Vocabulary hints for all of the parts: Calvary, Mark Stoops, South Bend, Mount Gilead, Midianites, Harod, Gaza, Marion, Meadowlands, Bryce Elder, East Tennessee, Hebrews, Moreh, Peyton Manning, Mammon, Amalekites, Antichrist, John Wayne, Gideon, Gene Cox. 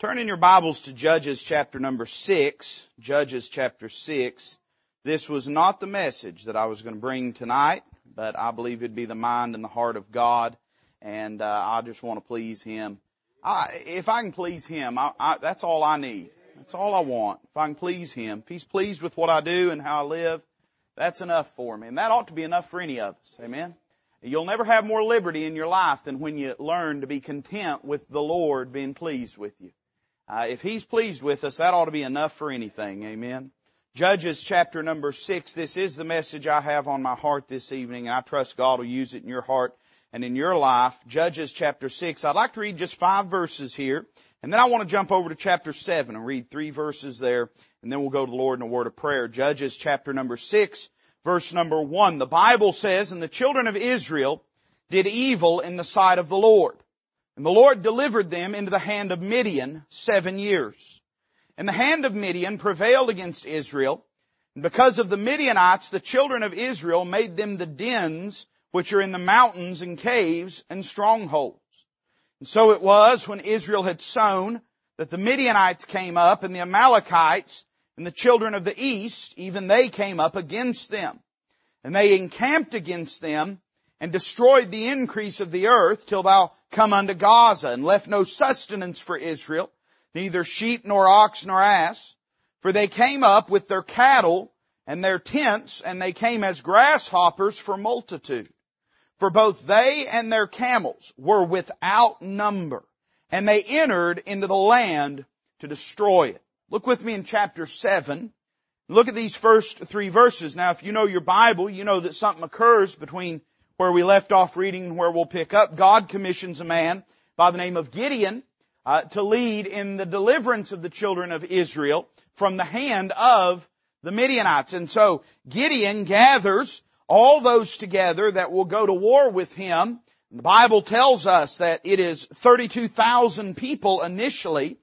Turn in your Bibles to Judges chapter number 6. Judges chapter 6. This was not the message that I was going to bring tonight, but I believe it'd be the mind and the heart of God, and I just want to please Him. If I can please Him, that's all I need. That's all I want. If I can please Him, if He's pleased with what I do and how I live, that's enough for me. And that ought to be enough for any of us. Amen? You'll never have more liberty in your life than when you learn to be content with the Lord being pleased with you. If He's pleased with us, that ought to be enough for anything. Amen? Judges chapter number 6. This is the message I have on my heart this evening, and I trust God will use it in your heart and in your life. Judges chapter 6. I'd like to read just 5 verses here, and then I want to jump over to chapter 7 and read 3 verses there, and then we'll go to the Lord in a word of prayer. Judges chapter number 6, verse number 1. The Bible says, "And the children of Israel did evil in the sight of the Lord. And the Lord delivered them into the hand of Midian 7 years. And the hand of Midian prevailed against Israel. And because of the Midianites, the children of Israel made them the dens which are in the mountains and caves and strongholds. And so it was, when Israel had sown, that the Midianites came up, and the Amalekites and the children of the east, even they came up against them. And they encamped against them and destroyed the increase of the earth till thou come unto Gaza, and left no sustenance for Israel, neither sheep nor ox nor ass. For they came up with their cattle and their tents, and they came as grasshoppers for multitude. For both they and their camels were without number, and they entered into the land to destroy it." Look with me in chapter 7. Look at these first 3 verses. Now, if you know your Bible, you know that something occurs between where we left off reading and where we'll pick up. God commissions a man by the name of Gideon to lead in the deliverance of the children of Israel from the hand of the Midianites. And so Gideon gathers all those together that will go to war with him. The Bible tells us that it is 32,000 people initially.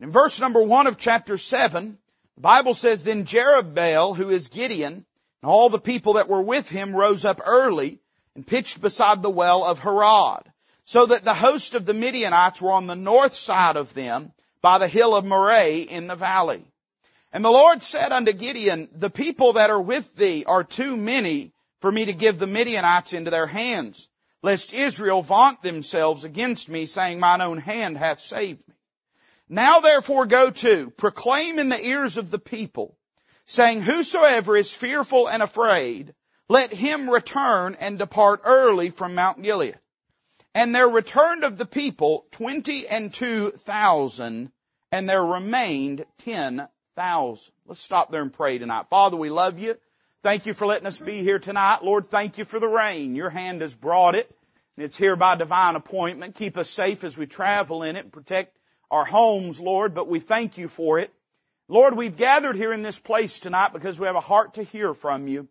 In verse number 1 of chapter 7, the Bible says, "Then Jerubbaal, who is Gideon, and all the people that were with him rose up early and pitched beside the well of Harod, so that the host of the Midianites were on the north side of them by the hill of Moreh in the valley. And the Lord said unto Gideon, The people that are with thee are too many for me to give the Midianites into their hands, lest Israel vaunt themselves against me, saying, Mine own hand hath saved me. Now therefore go to, proclaim in the ears of the people, saying, Whosoever is fearful and afraid, let him return and depart early from Mount Gilead. And there returned of the people 22,000, and there remained 10,000. Let's stop there and pray tonight. Father, we love you. Thank you for letting us be here tonight. Lord, thank you for the rain. Your hand has brought it, and it's here by divine appointment. Keep us safe as we travel in it. Protect our homes, Lord, but we thank you for it. Lord, we've gathered here in this place tonight because we have a heart to hear from you.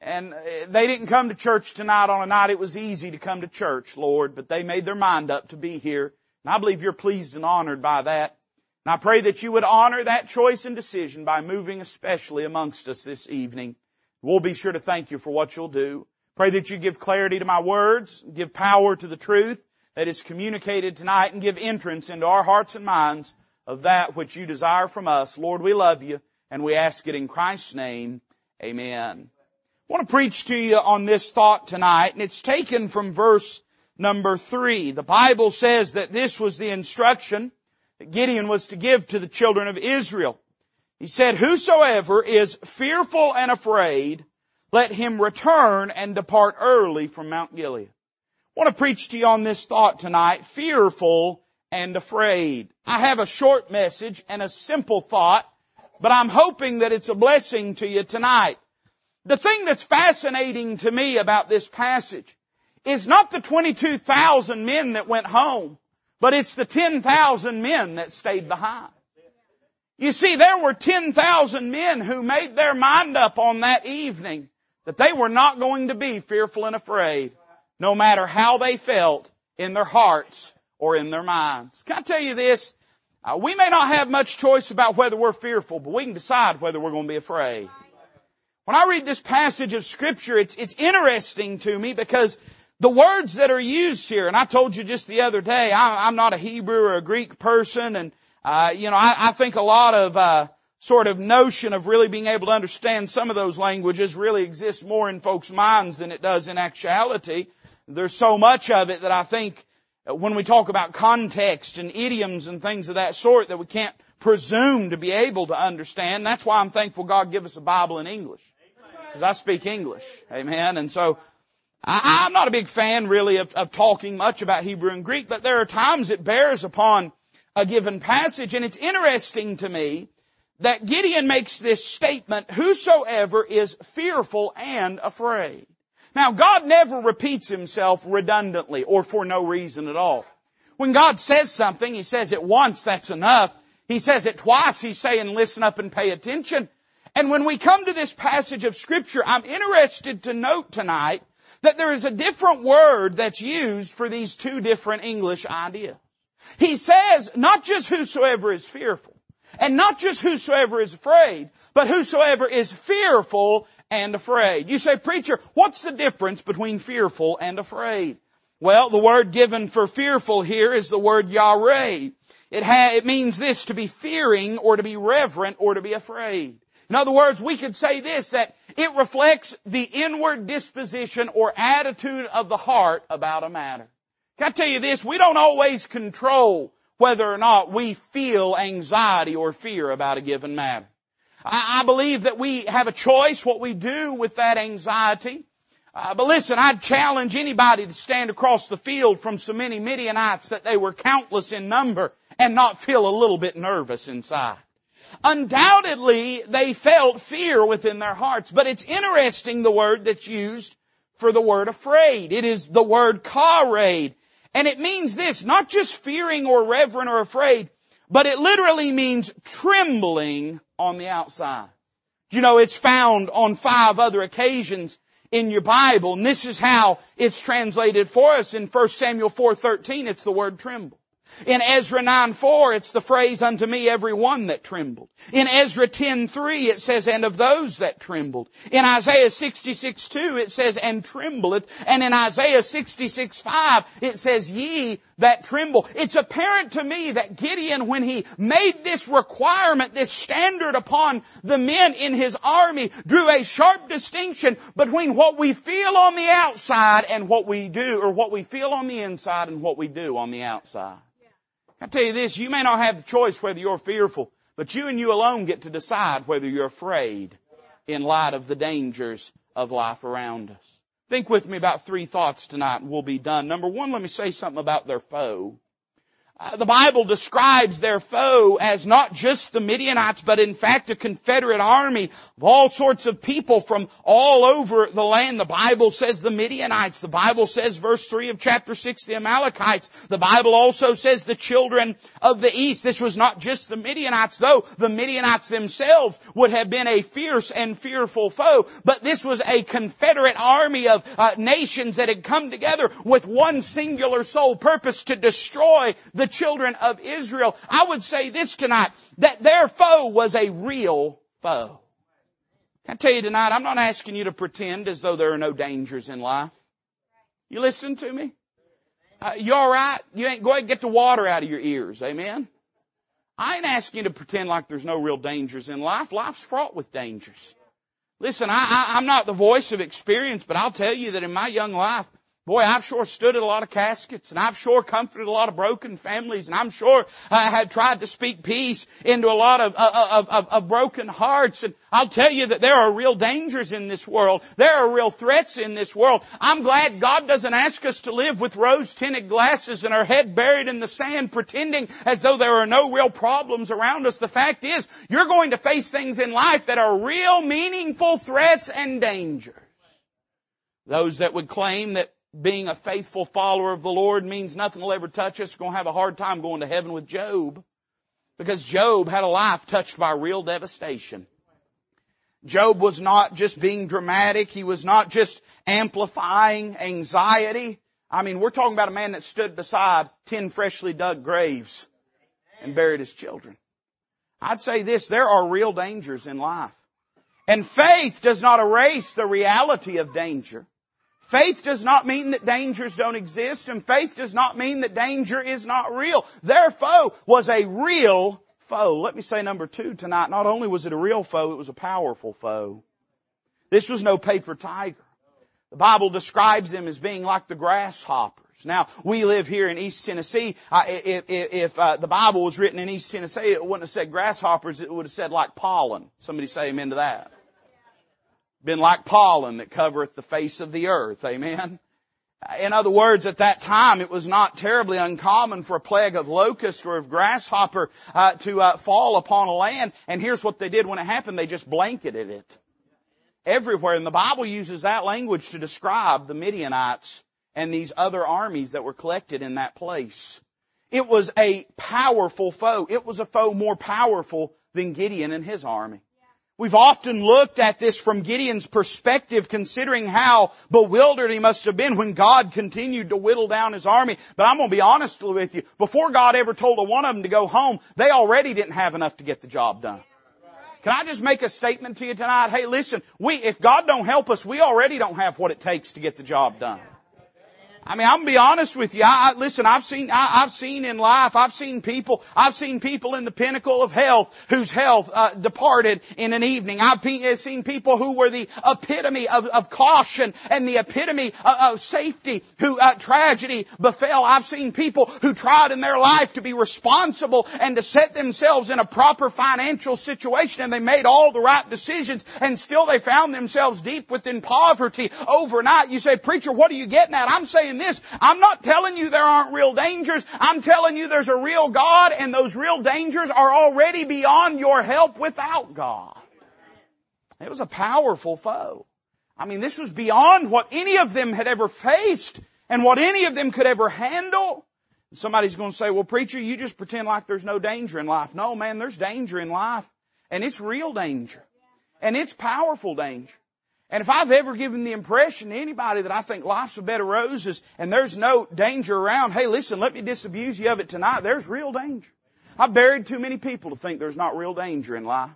And they didn't come to church tonight on a night it was easy to come to church, Lord, but they made their mind up to be here. And I believe you're pleased and honored by that. And I pray that you would honor that choice and decision by moving especially amongst us this evening. We'll be sure to thank you for what you'll do. Pray that you give clarity to my words, give power to the truth that is communicated tonight, and give entrance into our hearts and minds of that which you desire from us. Lord, we love you, and we ask it in Christ's name. Amen. I want to preach to you on this thought tonight, and it's taken from verse number 3. The Bible says that this was the instruction that Gideon was to give to the children of Israel. He said, Whosoever is fearful and afraid, let him return and depart early from Mount Gilead. I want to preach to you on this thought tonight, fearful and afraid. I have a short message and a simple thought, but I'm hoping that it's a blessing to you tonight. The thing that's fascinating to me about this passage is not the 22,000 men that went home, but it's the 10,000 men that stayed behind. You see, there were 10,000 men who made their mind up on that evening that they were not going to be fearful and afraid, no matter how they felt in their hearts or in their minds. Can I tell you this? We may not have much choice about whether we're fearful, but we can decide whether we're going to be afraid. When I read this passage of Scripture, it's interesting to me because the words that are used here, and I told you just the other day, I'm not a Hebrew or a Greek person, and I think a lot of sort of notion of really being able to understand some of those languages really exists more in folks' minds than it does in actuality. There's so much of it that I think when we talk about context and idioms and things of that sort that we can't presume to be able to understand. That's why I'm thankful God give us a Bible in English. Because I speak English. Amen. And so I'm not a big fan really of talking much about Hebrew and Greek, but there are times it bears upon a given passage. And it's interesting to me that Gideon makes this statement, whosoever is fearful and afraid. Now, God never repeats himself redundantly or for no reason at all. When God says something, he says it once, that's enough. He says it twice, he's saying listen up and pay attention. And when we come to this passage of Scripture, I'm interested to note tonight that there is a different word that's used for these two different English ideas. He says not just whosoever is fearful, and not just whosoever is afraid, but whosoever is fearful and afraid. You say, preacher, what's the difference between fearful and afraid? Well, the word given for fearful here is the word yareh. It means this, to be fearing or to be reverent or to be afraid. In other words, we could say this, that it reflects the inward disposition or attitude of the heart about a matter. Can I tell you this? We don't always control whether or not we feel anxiety or fear about a given matter. I believe that we have a choice what we do with that anxiety. But listen, I'd challenge anybody to stand across the field from so many Midianites that they were countless in number and not feel a little bit nervous inside. Undoubtedly, they felt fear within their hearts. But it's interesting the word that's used for the word afraid. It is the word kared. And it means this, not just fearing or reverent or afraid, but it literally means trembling on the outside. You know, it's found on 5 other occasions in your Bible, and this is how it's translated for us. In 1 Samuel 4:13, it's the word tremble. In Ezra 9:4, it's the phrase, unto me every one that trembled. In Ezra 10:3, it says, and of those that trembled. In Isaiah 66:2, it says, and trembleth. And in Isaiah 66:5, it says, ye that tremble. It's apparent to me that Gideon, when he made this requirement, this standard upon the men in his army, drew a sharp distinction between what we feel on the outside and what we do, or what we feel on the inside and what we do on the outside. I tell you this, you may not have the choice whether you're fearful, but you and you alone get to decide whether you're afraid in light of the dangers of life around us. Think with me about 3 thoughts tonight and we'll be done. Number 1, let me say something about their foe. The Bible describes their foe as not just the Midianites, but in fact a confederate army of all sorts of people from all over the land. The Bible says the Midianites. The Bible says, verse 3 of chapter 6, the Amalekites. The Bible also says the children of the east. This was not just the Midianites, though the Midianites themselves would have been a fierce and fearful foe. But this was a confederate army of nations that had come together with one singular sole purpose, to destroy the children of Israel. I would say this tonight, that their foe was a real foe. Can I tell you tonight, I'm not asking you to pretend as though there are no dangers in life. You listen to me? You alright? You ain't going to get the water out of your ears, amen? I ain't asking you to pretend like there's no real dangers in life. Life's fraught with dangers. Listen, I'm not the voice of experience, but I'll tell you that in my young life, boy, I've sure stood at a lot of caskets, and I've sure comforted a lot of broken families, and I'm sure I had tried to speak peace into a lot of broken hearts. And I'll tell you that there are real dangers in this world. There are real threats in this world. I'm glad God doesn't ask us to live with rose-tinted glasses and our head buried in the sand, pretending as though there are no real problems around us. The fact is, you're going to face things in life that are real, meaningful threats and dangers. Those that would claim that being a faithful follower of the Lord means nothing will ever touch us, we're going to have a hard time going to heaven with Job. Because Job had a life touched by real devastation. Job was not just being dramatic. He was not just amplifying anxiety. I mean, we're talking about a man that stood beside 10 freshly dug graves and buried his children. I'd say this, there are real dangers in life. And faith does not erase the reality of danger. Faith does not mean that dangers don't exist, and faith does not mean that danger is not real. Their foe was a real foe. Let me say number two tonight, not only was it a real foe, it was a powerful foe. This was no paper tiger. The Bible describes them as being like the grasshopper. Now, we live here in East Tennessee. If the Bible was written in East Tennessee, it wouldn't have said grasshoppers. It would have said like pollen. Somebody say amen to that. Been like pollen that covereth the face of the earth. Amen. In other words, at that time, it was not terribly uncommon for a plague of locust or of grasshopper to fall upon a land. And here's what they did when it happened. They just blanketed it everywhere. And the Bible uses that language to describe the Midianites and these other armies that were collected in that place. It was a powerful foe. It was a foe more powerful than Gideon and his army. We've often looked at this from Gideon's perspective, considering how bewildered he must have been when God continued to whittle down his army. But I'm going to be honest with you. Before God ever told one of them to go home, they already didn't have enough to get the job done. Can I just make a statement to you tonight? Hey, listen, if God don't help us, we already don't have what it takes to get the job done. I mean, I'm gonna be honest with you. I've seen people in the pinnacle of health whose health departed in an evening. I've seen people who were the epitome of caution and the epitome of safety who tragedy befell. I've seen people who tried in their life to be responsible and to set themselves in a proper financial situation, and they made all the right decisions, and still they found themselves deep within poverty overnight. You say, preacher, what are you getting at? I'm saying this. I'm not telling you there aren't real dangers. I'm telling you there's a real God, and those real dangers are already beyond your help without God. It was a powerful foe. I mean, this was beyond what any of them had ever faced and what any of them could ever handle. And somebody's going to say, well, preacher, you just pretend like there's no danger in life. No, man, there's danger in life, and it's real danger, and it's powerful danger. And if I've ever given the impression to anybody that I think life's a bed of roses and there's no danger around, hey, listen, let me disabuse you of it tonight. There's real danger. I've buried too many people to think there's not real danger in life.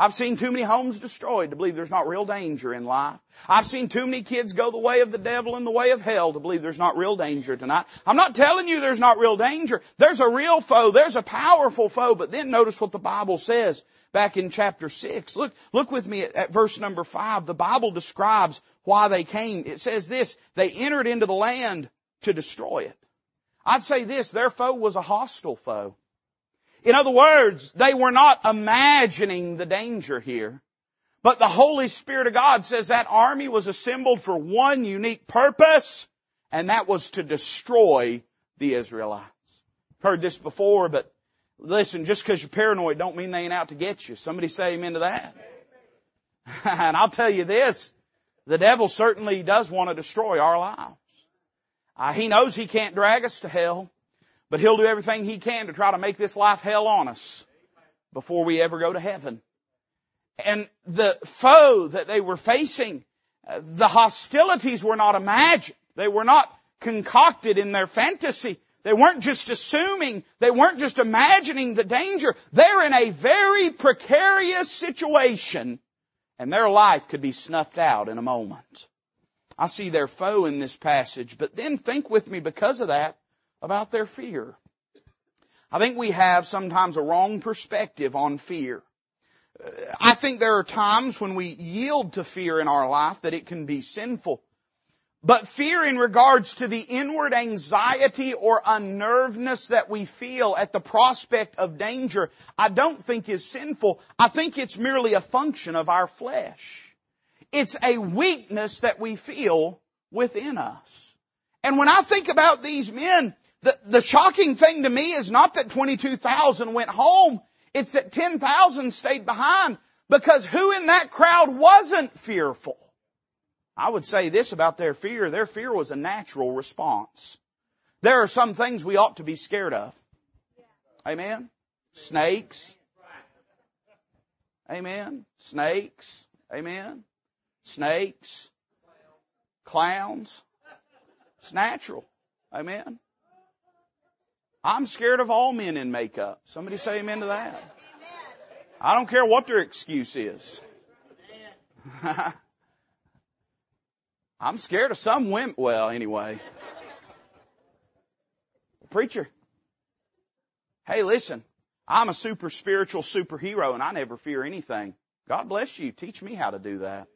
I've seen too many homes destroyed to believe there's not real danger in life. I've seen too many kids go the way of the devil and the way of hell to believe there's not real danger tonight. I'm not telling you there's not real danger. There's a real foe. There's a powerful foe. But then notice what the Bible says. Back in chapter 6, look with me at verse number 5. The Bible describes why they came. It says this, they entered into the land to destroy it. I'd say this, their foe was a hostile foe. In other words, they were not imagining the danger here. But the Holy Spirit of God says that army was assembled for one unique purpose, and that was to destroy the Israelites. Heard this before, but listen, just because you're paranoid don't mean they ain't out to get you. Somebody say amen to that. And I'll tell you this, the devil certainly does want to destroy our lives. He knows he can't drag us to hell, but he'll do everything he can to try to make this life hell on us before we ever go to heaven. And the foe that they were facing, the hostilities were not imagined. They were not concocted in their fantasy. They weren't just assuming, they weren't just imagining the danger. They're in a very precarious situation, and their life could be snuffed out in a moment. I see their foe in this passage, but then think with me because of that about their fear. I think we have sometimes a wrong perspective on fear. I think there are times when we yield to fear in our life that it can be sinful. But fear in regards to the inward anxiety or unnervedness that we feel at the prospect of danger, I don't think is sinful. I think it's merely a function of our flesh. It's a weakness that we feel within us. And when I think about these men, the shocking thing to me is not that 22,000 went home. It's that 10,000 stayed behind, because who in that crowd wasn't fearful? I would say this about their fear. Their fear was a natural response. There are some things we ought to be scared of. Amen? Snakes. Amen? Snakes. Amen? Snakes. Clowns. It's natural. Amen? I'm scared of all men in makeup. Somebody say amen to that. I don't care what their excuse is. I'm scared of some women. Well, anyway. Preacher, hey, listen, I'm a super spiritual superhero and I never fear anything. God bless you. Teach me how to do that.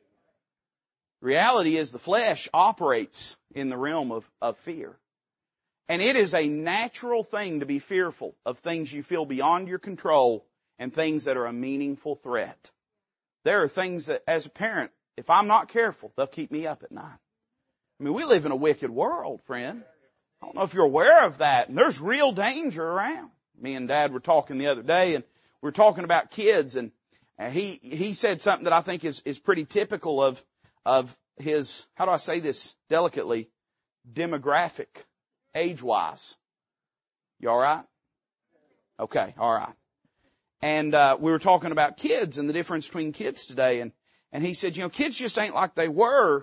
Reality is the flesh operates in the realm of fear. And it is a natural thing to be fearful of things you feel beyond your control and things that are a meaningful threat. There are things that, as a parent, if I'm not careful, they'll keep me up at night. I mean, we live in a wicked world, friend. I don't know if you're aware of that. And there's real danger around. Me and Dad were talking the other day, and we were talking about kids, and he said something that I think is pretty typical of his, how do I say this delicately, demographic, age-wise. You all right? Okay, all right. And we were talking about kids and the difference between kids today, and he said, you know, kids just ain't like they were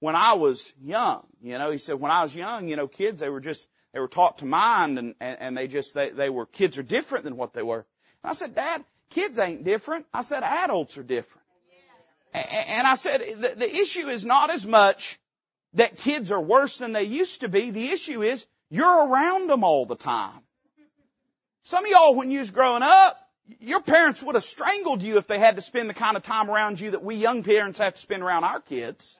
when I was young. You know, he said, when I was young, you know, kids, they were taught to mind and they were, kids are different than what they were. And I said, Dad, kids ain't different. I said, adults are different. And I said, the issue is not as much that kids are worse than they used to be. The issue is you're around them all the time. Some of y'all, when you was growing up, your parents would have strangled you if they had to spend the kind of time around you that we young parents have to spend around our kids.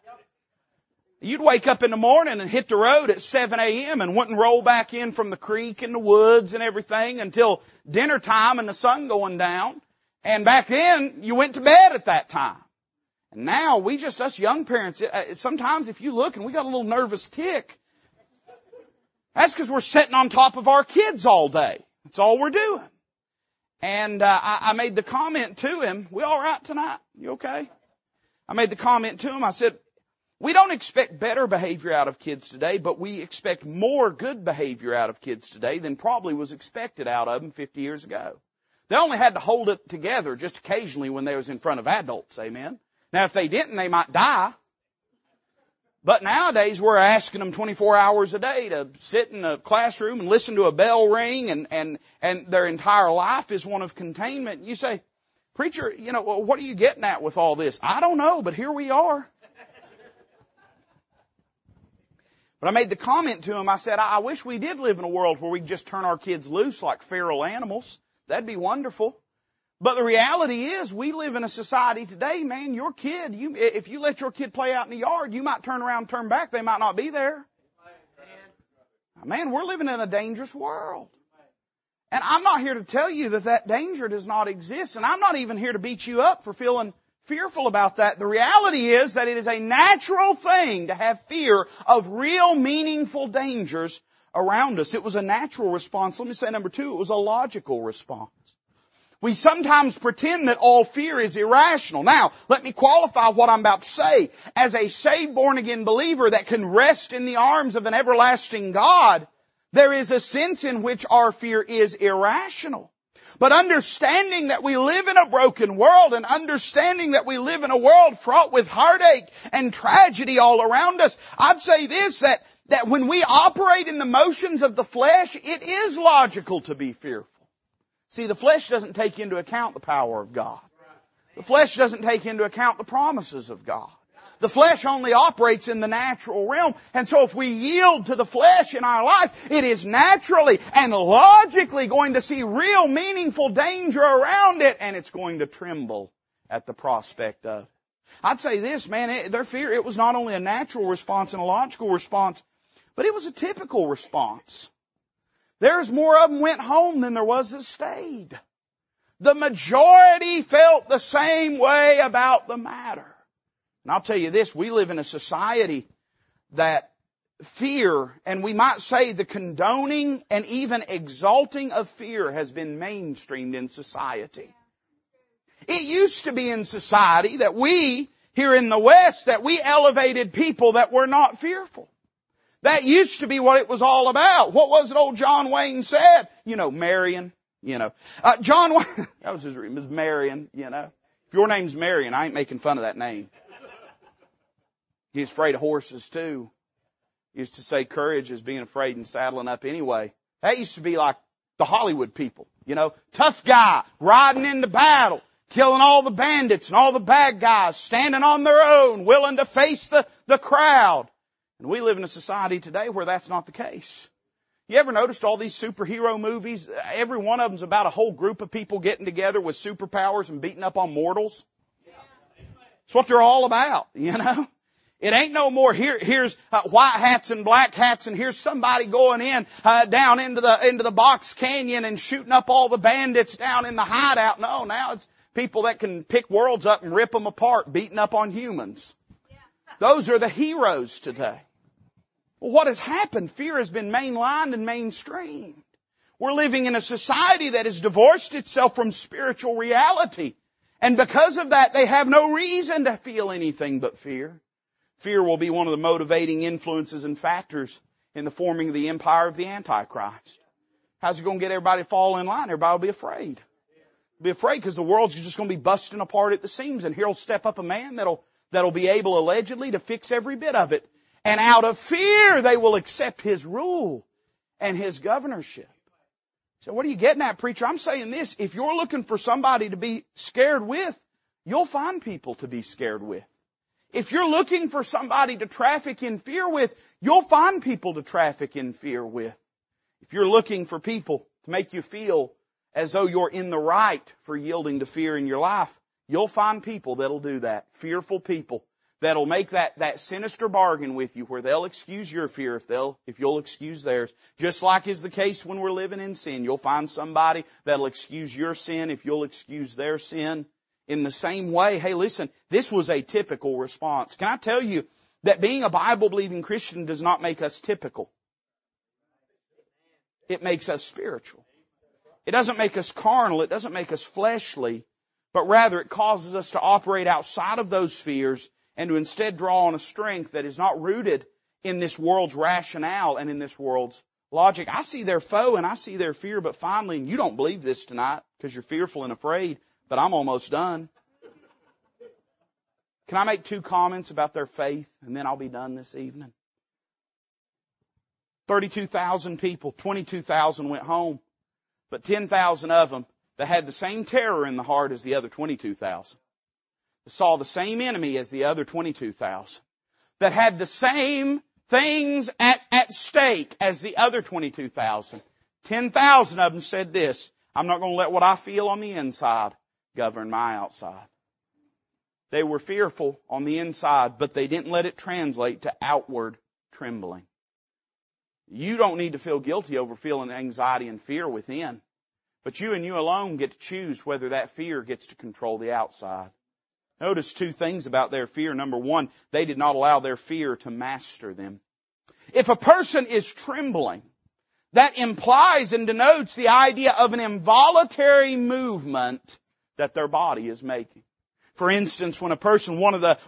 You'd wake up in the morning and hit the road at 7 a.m. and wouldn't roll back in from the creek and the woods and everything until dinner time and the sun going down. And back then, you went to bed at that time. And now, us young parents, sometimes if you look and we got a little nervous tick, that's because we're sitting on top of our kids all day. That's all we're doing. And I made the comment to him, we all right tonight? You okay? I made the comment to him, I said, we don't expect better behavior out of kids today, but we expect more good behavior out of kids today than probably was expected out of them 50 years ago. They only had to hold it together just occasionally when they was in front of adults, amen? Now, if they didn't, they might die. But nowadays, we're asking them 24 hours a day to sit in a classroom and listen to a bell ring, and their entire life is one of containment. You say, preacher, you know, what are you getting at with all this? I don't know, but here we are. But I made the comment to him, I said, I wish we did live in a world where we could just turn our kids loose like feral animals. That'd be wonderful. But the reality is, we live in a society today, man, your kid, if you let your kid play out in the yard, you might turn around and turn back. They might not be there. Man, we're living in a dangerous world. And I'm not here to tell you that danger does not exist. And I'm not even here to beat you up for feeling fearful about that. The reality is that it is a natural thing to have fear of real meaningful dangers around us. It was a natural response. Let me say number two, it was a logical response. We sometimes pretend that all fear is irrational. Now, let me qualify what I'm about to say. As a saved, born-again believer that can rest in the arms of an everlasting God, there is a sense in which our fear is irrational. But understanding that we live in a broken world and understanding that we live in a world fraught with heartache and tragedy all around us, I'd say this, that when we operate in the motions of the flesh, it is logical to be fearful. See, the flesh doesn't take into account the power of God. The flesh doesn't take into account the promises of God. The flesh only operates in the natural realm. And so if we yield to the flesh in our life, it is naturally and logically going to see real meaningful danger around it, and it's going to tremble at the prospect of it. I'd say this, man, their fear, it was not only a natural response and a logical response, but it was a typical response. There's more of them went home than there was that stayed. The majority felt the same way about the matter. And I'll tell you this, we live in a society that fear, and we might say the condoning and even exalting of fear has been mainstreamed in society. It used to be in society that we, here in the West, that we elevated people that were not fearful. That used to be what it was all about. What was it old John Wayne said? You know, Marion, you know. John Wayne, that was his name, was Marion, you know. If your name's Marion, I ain't making fun of that name. He's afraid of horses too. He used to say courage is being afraid and saddling up anyway. That used to be like the Hollywood people, you know. Tough guy, riding into battle. killing all the bandits and all the bad guys, standing on their own, willing to face the crowd. And we live in a society today where that's not the case. You ever noticed all these superhero movies? Every one of them's about a whole group of people getting together with superpowers and beating up on mortals. That's what they're all about, you know. It ain't no more here's white hats and black hats, and here's somebody going in down into the box canyon and shooting up all the bandits down in the hideout. No, now it's people that can pick worlds up and rip them apart, beating up on humans. Those are the heroes today. Well, what has happened? Fear has been mainlined and mainstreamed. We're living in a society that has divorced itself from spiritual reality. And because of that, they have no reason to feel anything but fear. Fear will be one of the motivating influences and factors in the forming of the empire of the Antichrist. How's it going to get everybody to fall in line? Everybody will be afraid. Be afraid because the world's just going to be busting apart at the seams, and here'll step up a man that'll be able allegedly to fix every bit of it. And out of fear, they will accept his rule and his governorship. So what are you getting at, preacher? I'm saying this. If you're looking for somebody to be scared with, you'll find people to be scared with. If you're looking for somebody to traffic in fear with, you'll find people to traffic in fear with. If you're looking for people to make you feel as though you're in the right for yielding to fear in your life, you'll find people that'll do that. Fearful people that'll make that sinister bargain with you where they'll excuse your fear if you'll excuse theirs. Just like is the case when we're living in sin. You'll find somebody that'll excuse your sin if you'll excuse their sin. In the same way, hey, listen, this was a typical response. Can I tell you that being a Bible-believing Christian does not make us typical? It makes us spiritual. It doesn't make us carnal. It doesn't make us fleshly. But rather, it causes us to operate outside of those fears and to instead draw on a strength that is not rooted in this world's rationale and in this world's logic. I see their foe and I see their fear, but finally, and you don't believe this tonight because you're fearful and afraid, but I'm almost done. Can I make two comments about their faith and then I'll be done this evening? 32,000 people, 22,000 went home, but 10,000 of them that had the same terror in the heart as the other 22,000. Saw the same enemy as the other 22,000, that had the same things at stake as the other 22,000. 10,000 of them said this: I'm not going to let what I feel on the inside govern my outside. They were fearful on the inside, but they didn't let it translate to outward trembling. You don't need to feel guilty over feeling anxiety and fear within, but you and you alone get to choose whether that fear gets to control the outside. Notice two things about their fear. Number one, they did not allow their fear to master them. If a person is trembling, that implies and denotes the idea of an involuntary movement that their body is making. For instance, when a person, one of the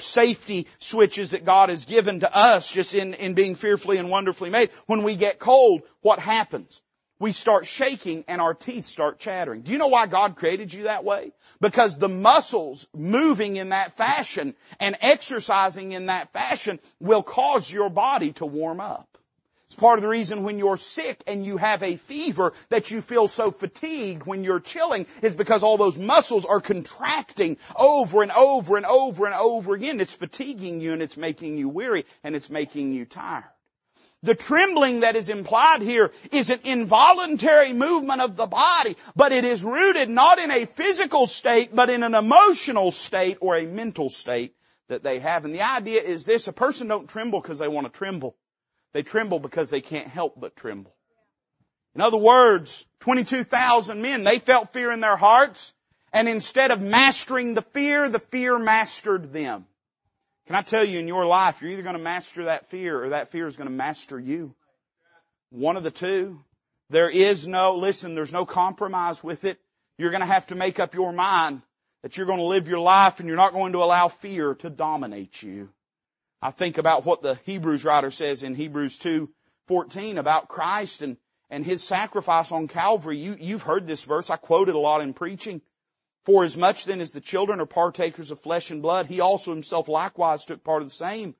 safety switches that God has given to us just in being fearfully and wonderfully made, when we get cold, what happens? We start shaking and our teeth start chattering. Do you know why God created you that way? Because the muscles moving in that fashion and exercising in that fashion will cause your body to warm up. It's part of the reason when you're sick and you have a fever that you feel so fatigued when you're chilling is because all those muscles are contracting over and over and over and over again. It's fatiguing you and it's making you weary and it's making you tired. The trembling that is implied here is an involuntary movement of the body, but it is rooted not in a physical state, but in an emotional state or a mental state that they have. And the idea is this: a person don't tremble because they want to tremble. They tremble because they can't help but tremble. In other words, 22,000 men, they felt fear in their hearts, and instead of mastering the fear mastered them. Can I tell you, in your life, you're either going to master that fear or that fear is going to master you. One of the two. There's no compromise with it. You're going to have to make up your mind that you're going to live your life and you're not going to allow fear to dominate you. I think about what the Hebrews writer says in Hebrews 2:14 about Christ and His sacrifice on Calvary. You've heard this verse. I quote it a lot in preaching. For as much then as the children are partakers of flesh and blood, He also Himself likewise took part of the same,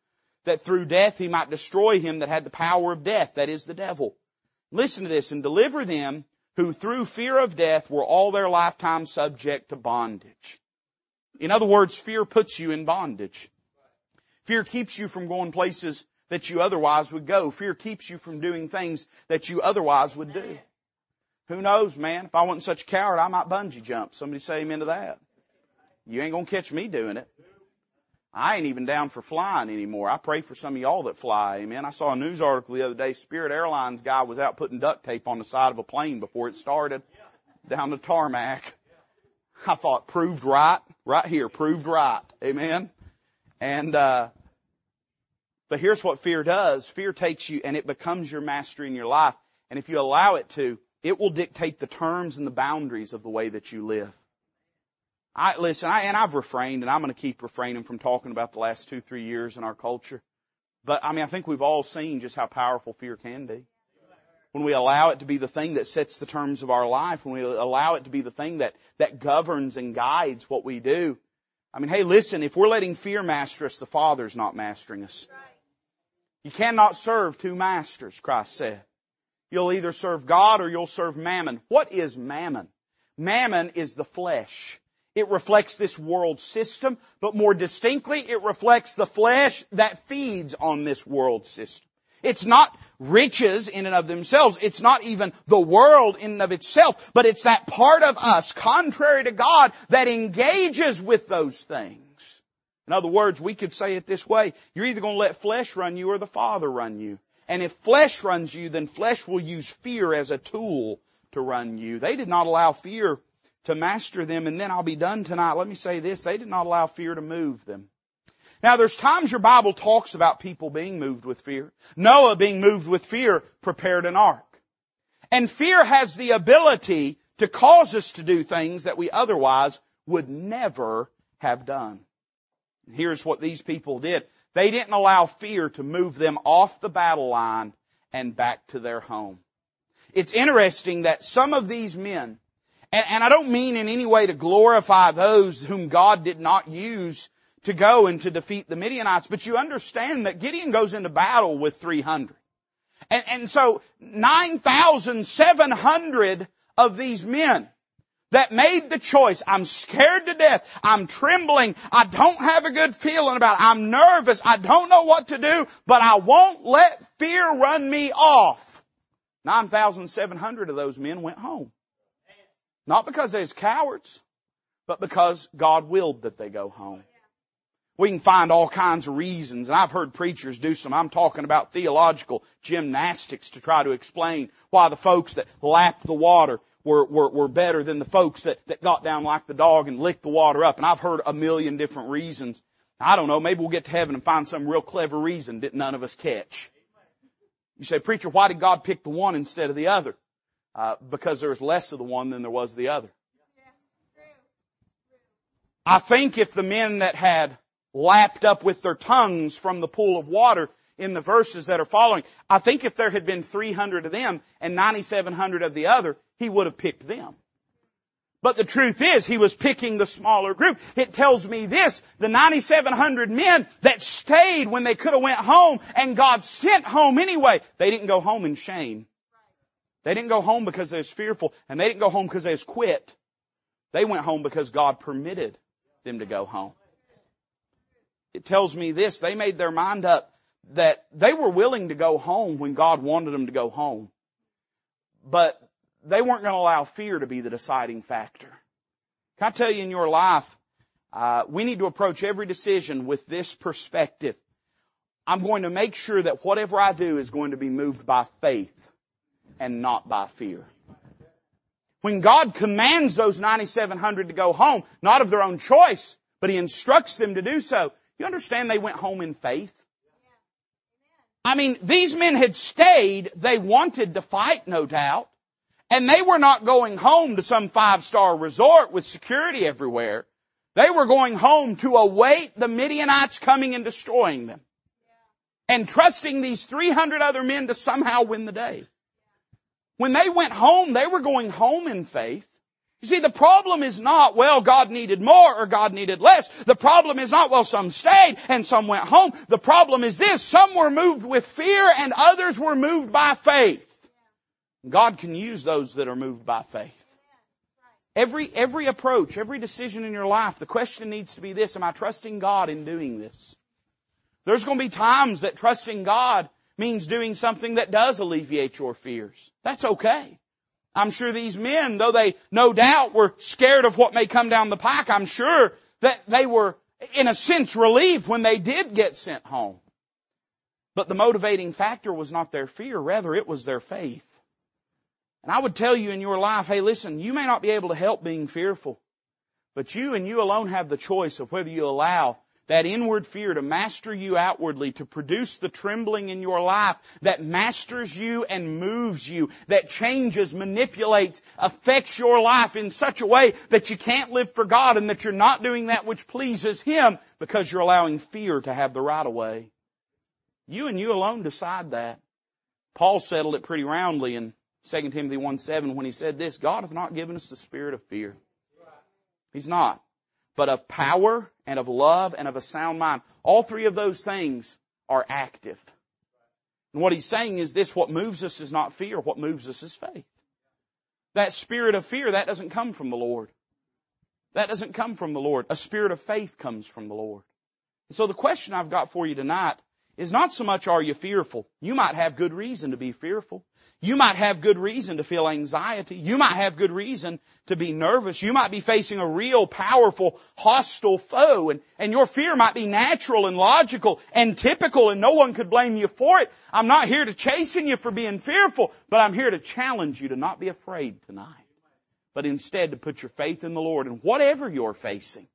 that through death He might destroy him that had the power of death, that is the devil. Listen to this: and deliver them who through fear of death were all their lifetime subject to bondage. In other words, fear puts you in bondage. Fear keeps you from going places that you otherwise would go. Fear keeps you from doing things that you otherwise would do. Who knows, man? If I wasn't such a coward, I might bungee jump. Somebody say amen to that. You ain't going to catch me doing it. I ain't even down for flying anymore. I pray for some of y'all that fly, amen. I saw a news article the other day. Spirit Airlines guy was out putting duct tape on the side of a plane before it started down the tarmac. I thought, proved right. Right here, proved right. Amen. And but here's what fear does. Fear takes you and it becomes your master in your life. And if you allow it to, it will dictate the terms and the boundaries of the way that you live. I've refrained, and I'm going to keep refraining from talking about the last 2-3 years in our culture. But I think we've all seen just how powerful fear can be. When we allow it to be the thing that sets the terms of our life, when we allow it to be the thing that governs and guides what we do. Hey, listen, if we're letting fear master us, the Father's not mastering us. You cannot serve two masters, Christ said. You'll either serve God or you'll serve mammon. What is mammon? Mammon is the flesh. It reflects this world system, but more distinctly, it reflects the flesh that feeds on this world system. It's not riches in and of themselves. It's not even the world in and of itself, but it's that part of us, contrary to God, that engages with those things. In other words, we could say it this way. You're either going to let flesh run you or the Father run you. And if flesh runs you, then flesh will use fear as a tool to run you. They did not allow fear to master them, and then I'll be done tonight. Let me say this. They did not allow fear to move them. Now, there's times your Bible talks about people being moved with fear. Noah, being moved with fear, prepared an ark. And fear has the ability to cause us to do things that we otherwise would never have done. And here's what these people did. They didn't allow fear to move them off the battle line and back to their home. It's interesting that some of these men, and I don't mean in any way to glorify those whom God did not use to go and to defeat the Midianites, but you understand that Gideon goes into battle with 300. And so 9,700 of these men that made the choice, I'm scared to death, I'm trembling, I don't have a good feeling about it, I'm nervous, I don't know what to do, but I won't let fear run me off. 9,700 of those men went home. Not because they're cowards, but because God willed that they go home. We can find all kinds of reasons, and I've heard preachers do some, I'm talking about theological gymnastics to try to explain why the folks that lapped the water were better than the folks that got down like the dog and licked the water up. And I've heard a million different reasons. I don't know, maybe we'll get to heaven and find some real clever reason that none of us catch. You say, preacher, why did God pick the one instead of the other? Because there was less of the one than there was the other. I think if the men that had lapped up with their tongues from the pool of water in the verses that are following, I think if there had been 300 of them and 9,700 of the other, he would have picked them. But the truth is, he was picking the smaller group. It tells me this, the 9,700 men that stayed when they could have went home and God sent home anyway, they didn't go home in shame. They didn't go home because they was fearful, and they didn't go home because they was quit. They went home because God permitted them to go home. It tells me this, they made their mind up that they were willing to go home when God wanted them to go home. But they weren't going to allow fear to be the deciding factor. Can I tell you, in your life, we need to approach every decision with this perspective. I'm going to make sure that whatever I do is going to be moved by faith and not by fear. When God commands those 9,700 to go home, not of their own choice, but He instructs them to do so, you understand they went home in faith? These men had stayed. They wanted to fight, no doubt. And they were not going home to some 5-star resort with security everywhere. They were going home to await the Midianites coming and destroying them. And trusting these 300 other men to somehow win the day. When they went home, they were going home in faith. You see, the problem is not, well, God needed more or God needed less. The problem is not, well, some stayed and some went home. The problem is this, some were moved with fear and others were moved by faith. God can use those that are moved by faith. Every approach, every decision in your life, the question needs to be this: am I trusting God in doing this? There's going to be times that trusting God means doing something that does alleviate your fears. That's okay. I'm sure these men, though they no doubt were scared of what may come down the pike, I'm sure that they were, in a sense, relieved when they did get sent home. But the motivating factor was not their fear, rather it was their faith. And I would tell you in your life, hey, listen, you may not be able to help being fearful, but you and you alone have the choice of whether you allow that inward fear to master you outwardly, to produce the trembling in your life that masters you and moves you, that changes, manipulates, affects your life in such a way that you can't live for God and that you're not doing that which pleases Him because you're allowing fear to have the right of way. You and you alone decide that. Paul settled it pretty roundly in 2 Timothy 1:7 when he said this: God hath not given us the spirit of fear. He's not. But of power and of love and of a sound mind. All three of those things are active. And what he's saying is this: what moves us is not fear. What moves us is faith. That spirit of fear, that doesn't come from the Lord. That doesn't come from the Lord. A spirit of faith comes from the Lord. And so the question I've got for you tonight is not so much are you fearful. You might have good reason to be fearful. You might have good reason to feel anxiety. You might have good reason to be nervous. You might be facing a real, powerful, hostile foe, and your fear might be natural and logical and typical, and no one could blame you for it. I'm not here to chasten you for being fearful, but I'm here to challenge you to not be afraid tonight, but instead to put your faith in the Lord, and whatever you're facing,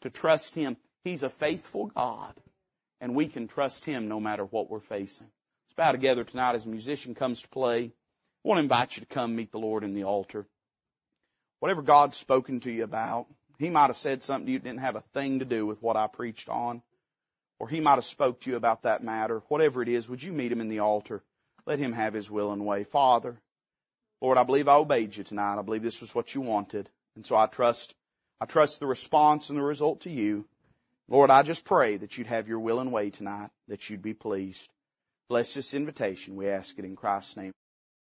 to trust Him. He's a faithful God, and we can trust Him no matter what we're facing. Let's bow together tonight as a musician comes to play. I want to invite you to come meet the Lord in the altar. Whatever God's spoken to you about, He might have said something to you that didn't have a thing to do with what I preached on, or He might have spoke to you about that matter. Whatever it is, would you meet Him in the altar? Let Him have His will and way. Father, Lord, I believe I obeyed You tonight. I believe this was what You wanted. And so I trust the response and the result to You. Lord, I just pray that You'd have Your will and way tonight, that You'd be pleased. Bless this invitation. We ask it in Christ's name.